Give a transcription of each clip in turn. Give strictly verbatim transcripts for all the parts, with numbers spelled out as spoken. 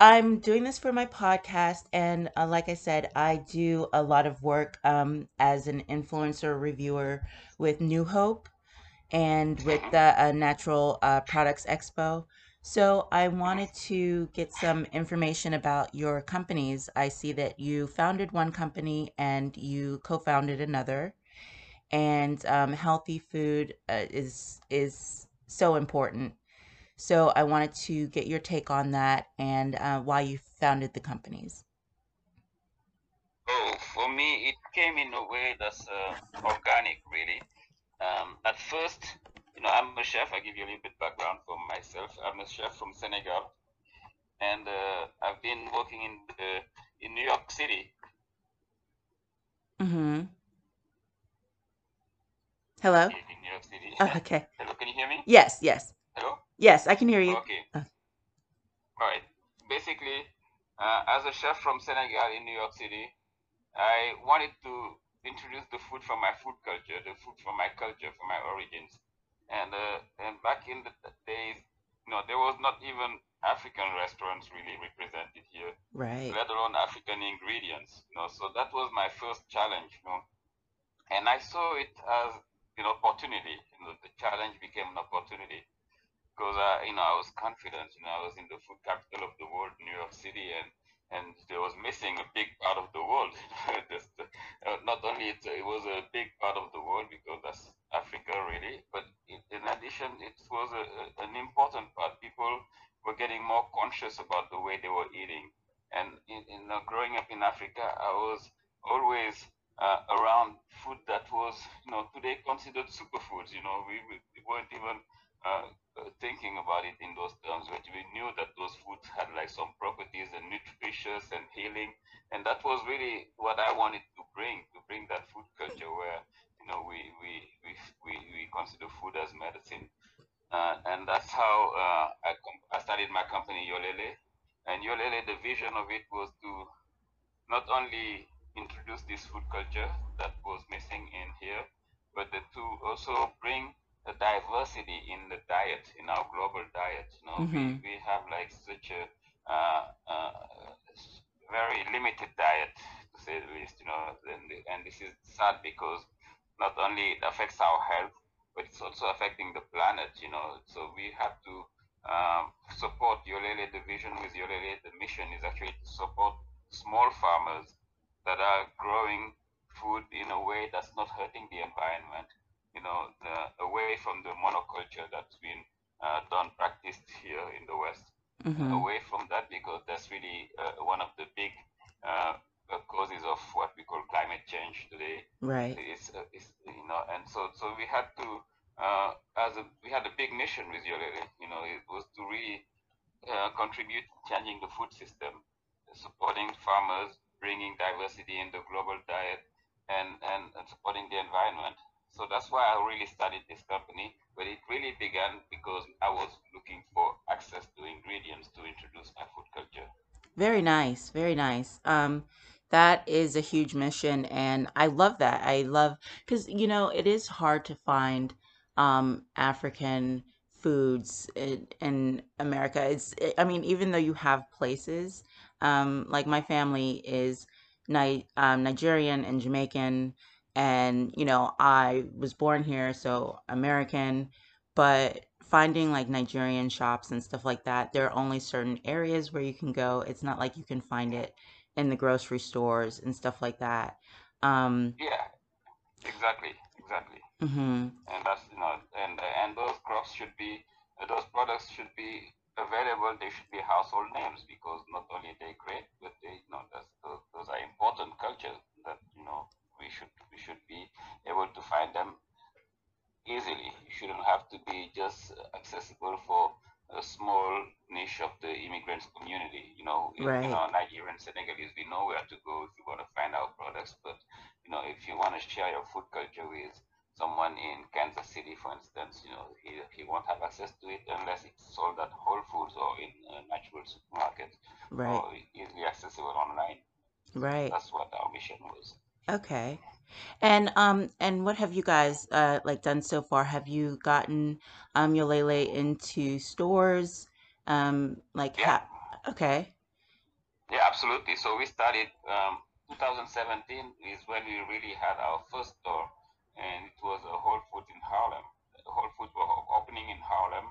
I'm doing this for my podcast, and uh, like I said, I do a lot of work um, as an influencer reviewer with New Hope and with the uh, Natural uh, Products Expo. So I wanted to get some information about your companies. I see that you founded one company and you co-founded another, and um, healthy food uh, is is so important. So I wanted to get your take on that and uh, why you founded the companies. Oh, for me, it came in a way that's uh, organic, really. Um, at first, you know, I'm a chef. I give you a little bit background for myself. I'm a chef from Senegal, and uh, I've been working in the, in New York City. Mm-hmm. Hello? In New York City. Oh, okay. Hello, can you hear me? Yes, yes. Hello? Yes, I can hear you. Okay. Uh. All right. Basically, uh, as a chef from Senegal in New York City, I wanted to introduce the food from my food culture, the food from my culture, from my origins. And uh, and back in the days, you know, there was not even African restaurants really represented here, Right. let alone African ingredients. You know, so that was my first challenge. You know, and I saw it as an opportunity. You know, the challenge became an opportunity because uh, you know I was confident. You know, I was in the food capital of the world, New York City, and and there was missing a big part of the world. Just, uh, not only it, it was a big part of the world because that's Africa really, but in, in addition, it was a, a, an important part. People were getting more conscious about the way they were eating. And in, in uh, growing up in Africa, I was always uh, around food that was, you know, today considered superfoods. You know, we, we weren't even Uh, thinking about it in those terms, but we knew that those foods had like some properties and nutritious and healing, and that was really what I wanted to bring to bring that food culture where you know we we we we, we consider food as medicine, uh, and that's how uh, I, com- I started my company Yolélé. And Yolélé, the vision of it was to not only introduce this food culture that was missing in here, but the, to also bring the diversity in the diet, in our global diet. You know, mm-hmm. we, we have like such a uh, uh, very limited diet, to say the least. You know, and, and this is sad because not only it affects our health, but it's also affecting the planet. You know, so we have to um, support Yolélé. The vision with Yolélé, the mission is actually to support small farmers that are growing food in a way that's not hurting the environment. You know, the, away from the monoculture that's been uh, done, practiced here in the West. Mm-hmm. Away from that, because that's really uh, one of the big uh, causes of what we call climate change today. Right. It's, uh, it's, you know, and so so we had to uh, as a, we had a big mission with Yolélé. You know, it was to really uh, contribute to changing the food system, supporting farmers, bringing diversity in the global diet, and, and, and supporting the environment. So that's why I really started this company, but it really began because I was looking for access to ingredients to introduce my food culture. Very nice, very nice. Um, that is a huge mission, and I love that. I love because you know it is hard to find um, African foods in, in America. It's, I mean, even though you have places, um, like my family is Ni- um, Nigerian and Jamaican. And, you know, I was born here, so American, but finding like Nigerian shops and stuff like that, there are only certain areas where you can go. It's not like you can find it in the grocery stores and stuff like that. Um, yeah, exactly, exactly. Mm-hmm. And that's, you know, and, and those crops should be, those products should be available. They should be household names because not only they create, but they, you know, that's, those, those are important cultures that, you know, we should we should be able to find them easily. You shouldn't have to be just accessible for a small niche of the immigrants community. You know, right. You know, Nigerian Senegalese, we know where to go if you want to find our products. But you know, if you want to share your food culture with someone in Kansas City, for instance, you know, he he won't have access to it unless it's sold at Whole Foods or in a natural supermarket, right. Or easily accessible online. Right. That's what our mission was. Okay. And um and what have you guys uh like done so far? Have you gotten um Yolélé into stores? Um like yeah. ha- okay. Yeah, absolutely. So we started um, twenty seventeen is when we really had our first store, and it was a Whole Foods in Harlem. Whole Foods were opening in Harlem.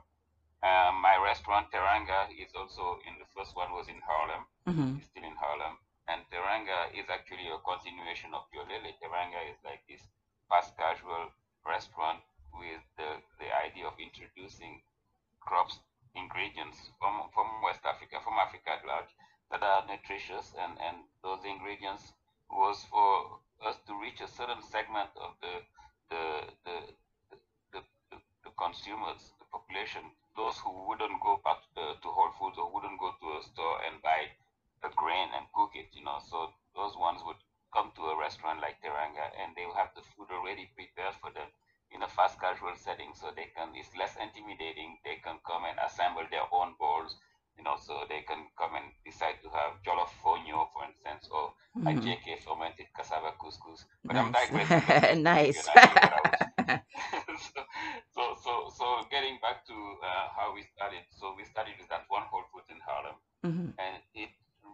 Um, my restaurant Teranga is also in the first one was in Harlem. Mm-hmm. It's still in Harlem, and Teranga is actually a continuation of Yolélé. Teranga is like this fast casual restaurant with the the idea of introducing crops, ingredients from from West Africa, from Africa at large, that are nutritious, and, and those ingredients was for us to reach a certain segment of the the, the the the the consumers, the population, those who wouldn't go back to, the, to Whole Foods or wouldn't go to a store and buy a grain and cook it, you know. So those ones would come to a restaurant like Teranga, and they will have the food already prepared for them in a fast casual setting, so they can, it's less intimidating. They can come and assemble their own bowls. You know, so they can come and decide to have jollof Fonio, for instance, or mm-hmm. a J K fermented cassava couscous. But nice. I'm digressing. Nice. so, so, so, so getting back to uh, how we started. So we started with that one Whole Foods in Harlem, mm-hmm. and it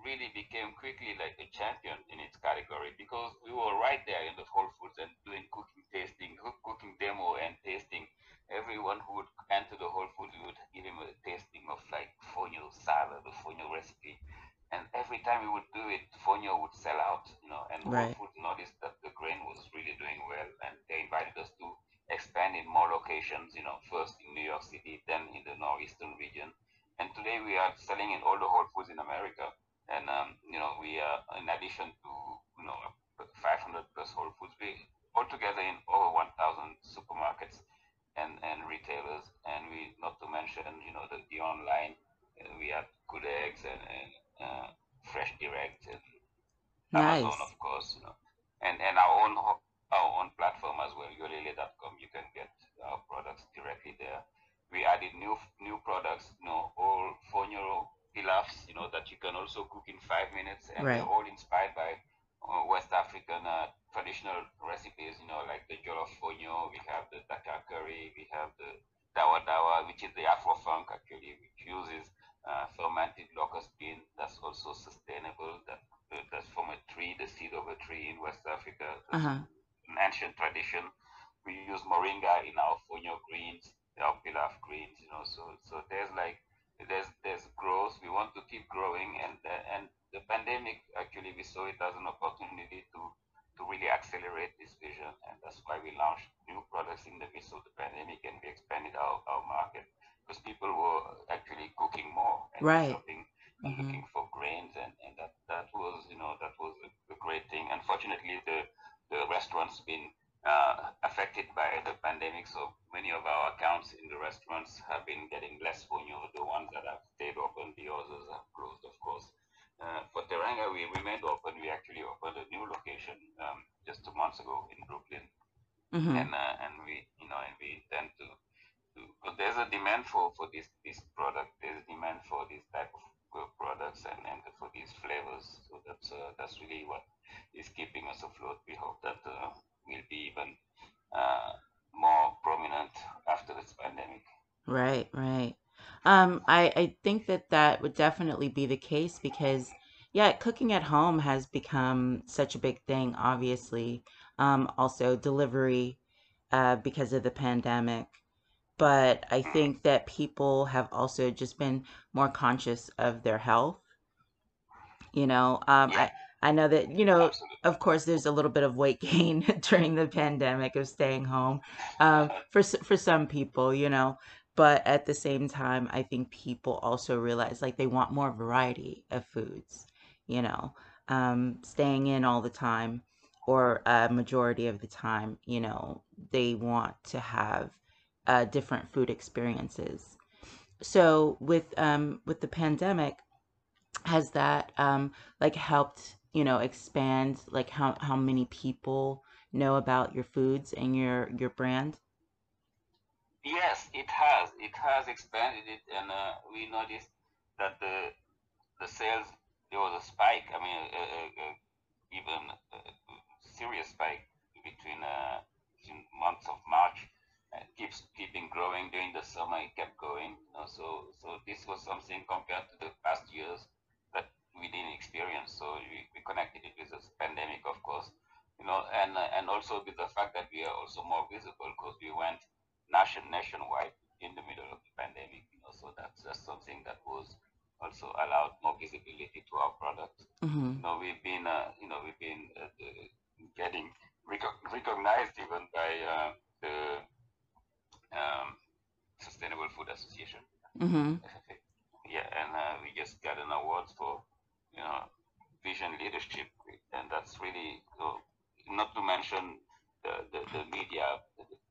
really became quickly like a champion in its category, because we were right there in the Whole Foods and doing cooking tasting, cooking demo and tasting. Everyone who would enter the Whole Foods, we would give him a tasting of like Fonio salad, the Fonio recipe, and every time we would do it, Fonio would sell out, you know. And right. Whole Foods noticed that the grain was really doing well, and they invited us to expand in more locations, you know, first in New York City, then in the northeastern region, and today we are selling in all the Whole Foods in America. And um, you know, we are, in addition to, you know, five hundred plus Whole Foods, we altogether in over one thousand supermarkets and and retailers, and we, not to mention, you know, the, the online. Uh, we have Good Eggs and, and uh, Fresh Direct and nice. Amazon, of course, you know, and and our own our own platform as well, Yolélé dot com. You can get our products directly there. We added new new products, you know, all Fonio pilafs, you know, that you can also cook in five minutes, and right. they're all inspired by uh, West African uh, traditional recipes, you know, like the jollof Fonio. We have the Dakar curry, we have the dawa dawa, which is the Afro-funk actually, which uses uh, fermented locust bean that's also sustainable, that uh, that's from a tree, the seed of a tree in West Africa, uh-huh. an ancient tradition. We use moringa in our Fonio greens, our pilaf greens, you know. So so there's like There's there's growth. We want to keep growing, and uh, and the pandemic actually, we saw it as an opportunity to to really accelerate this vision, and that's why we launched new products in the midst of the pandemic, and we expanded our, our market, because people were actually cooking more and right. shopping, and mm-hmm. looking for grains, and, and that that was, you know, that was a, a great thing. Unfortunately, the the restaurants been uh, affected by the pandemic, so many of our accounts in the restaurants have been getting less Fonio. The ones that have stayed open, the others have closed, of course. Uh, for Teranga, we remained open. We actually opened a new location um, just two months ago in Brooklyn, mm-hmm. and uh, and we, you know, and we intend to, to. But there's a demand for for this this product. There's a demand for this type of products and, and for these flavors. So that's uh, that's really what is keeping us afloat. We hope that uh, we'll be even. Uh, more prominent after this pandemic. Right, right. Um, I, I think that that would definitely be the case, because, yeah, cooking at home has become such a big thing, obviously. Um, also delivery uh, because of the pandemic. But I think that people have also just been more conscious of their health. You know, um, yeah. I, I know that, you know, absolutely. Of course, there's a little bit of weight gain during the pandemic of staying home um, for for some people, you know. But at the same time, I think people also realize, like, they want more variety of foods, you know, um, staying in all the time, or a majority of the time, you know, they want to have uh, different food experiences. So with um, with the pandemic, has that um, like helped, you know, expand, like, how, how many people know about your foods and your, your brand? Yes, it has. It has expanded it, and uh, we noticed that the the sales, there was a spike. I mean, a, a, a, even a serious spike between uh, in months of March. It keeps keeping growing during the summer. It kept going. You know, so so this was something compared to the past years that we didn't experience. also with the fact that we are also more visible because we went nation nationwide in the middle of the pandemic, you know, so that's just something that was also allowed more visibility to our product. Mm-hmm. You know, we've been, uh, you know, we've been uh, getting rec- recognized even by uh, the um, Sustainable Food Association. Mm-hmm. Yeah, and uh, we just got an award for, you know, vision leadership, and that's really, so, not to mention the, the, the media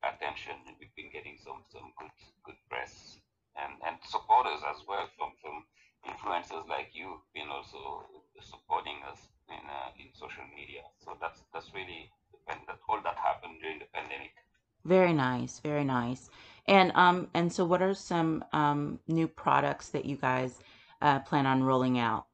attention. We've been getting some, some good good press and, and supporters as well from, from influencers like you been also supporting us in uh, in social media. So that's that's really and that all that happened during the pandemic. Very nice, very nice. And um and so what are some um new products that you guys uh, plan on rolling out?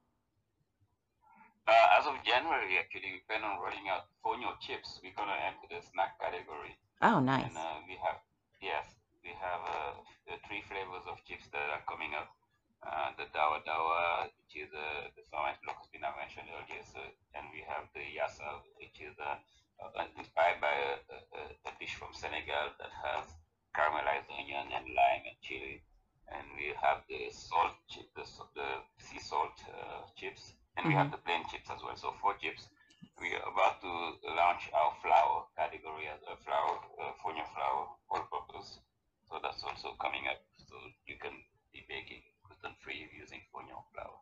Uh, as of January, actually, we plan on rolling out Fonio chips. We're gonna enter the snack category. Oh, nice. And uh, we have yes, we have uh, the three flavors of chips that are coming up. Uh, the dawa dawa, which is uh, the fermented locust bean I mentioned earlier, so, and we have the yassa, which is uh, uh, inspired by a, a, a dish from Senegal that has caramelized onion and lime and chili. And we have the salt chip, the, the sea salt uh, chips, and mm-hmm. we have the plain chips as well. So four chips. We are about to launch our flour category as a flour, uh, Fonio flour, all-purpose. So that's also coming up. So you can be baking gluten-free using Fonio flour.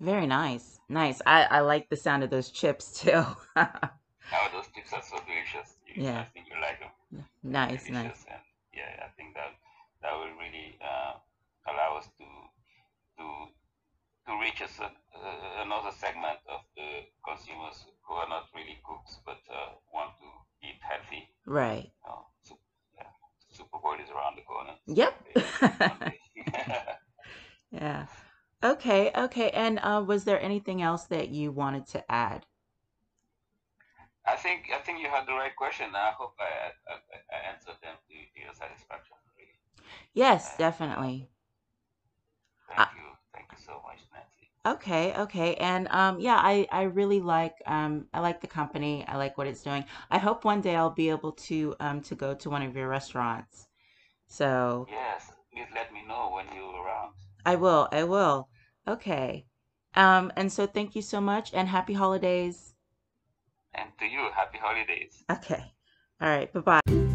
Very nice, nice. I, I like the sound of those chips too. Oh, those chips are so delicious. You, yeah, I think you like them. Nice, nice. And yeah, I think that that will really. Uh, allow us to to to reach a, uh, another segment of the consumers who are not really cooks but uh, want to eat healthy. Right. Uh, so, yeah, Super Bowl is around the corner. Yep. Yeah. Okay. Okay. And uh, was there anything else that you wanted to add? I think I think you had the right question. I hope I, I, I answered them to, to your satisfaction. Really. Yes, uh, definitely. Thank you. Thank you so much, Nancy. Okay, okay. And um yeah, I I really like um I like the company. I like what it's doing. I hope one day I'll be able to um to go to one of your restaurants. So yes, please let me know when you're around. I will. I will. Okay. Um and so thank you so much and happy holidays. And to you, happy holidays. Okay. All right. Bye-bye.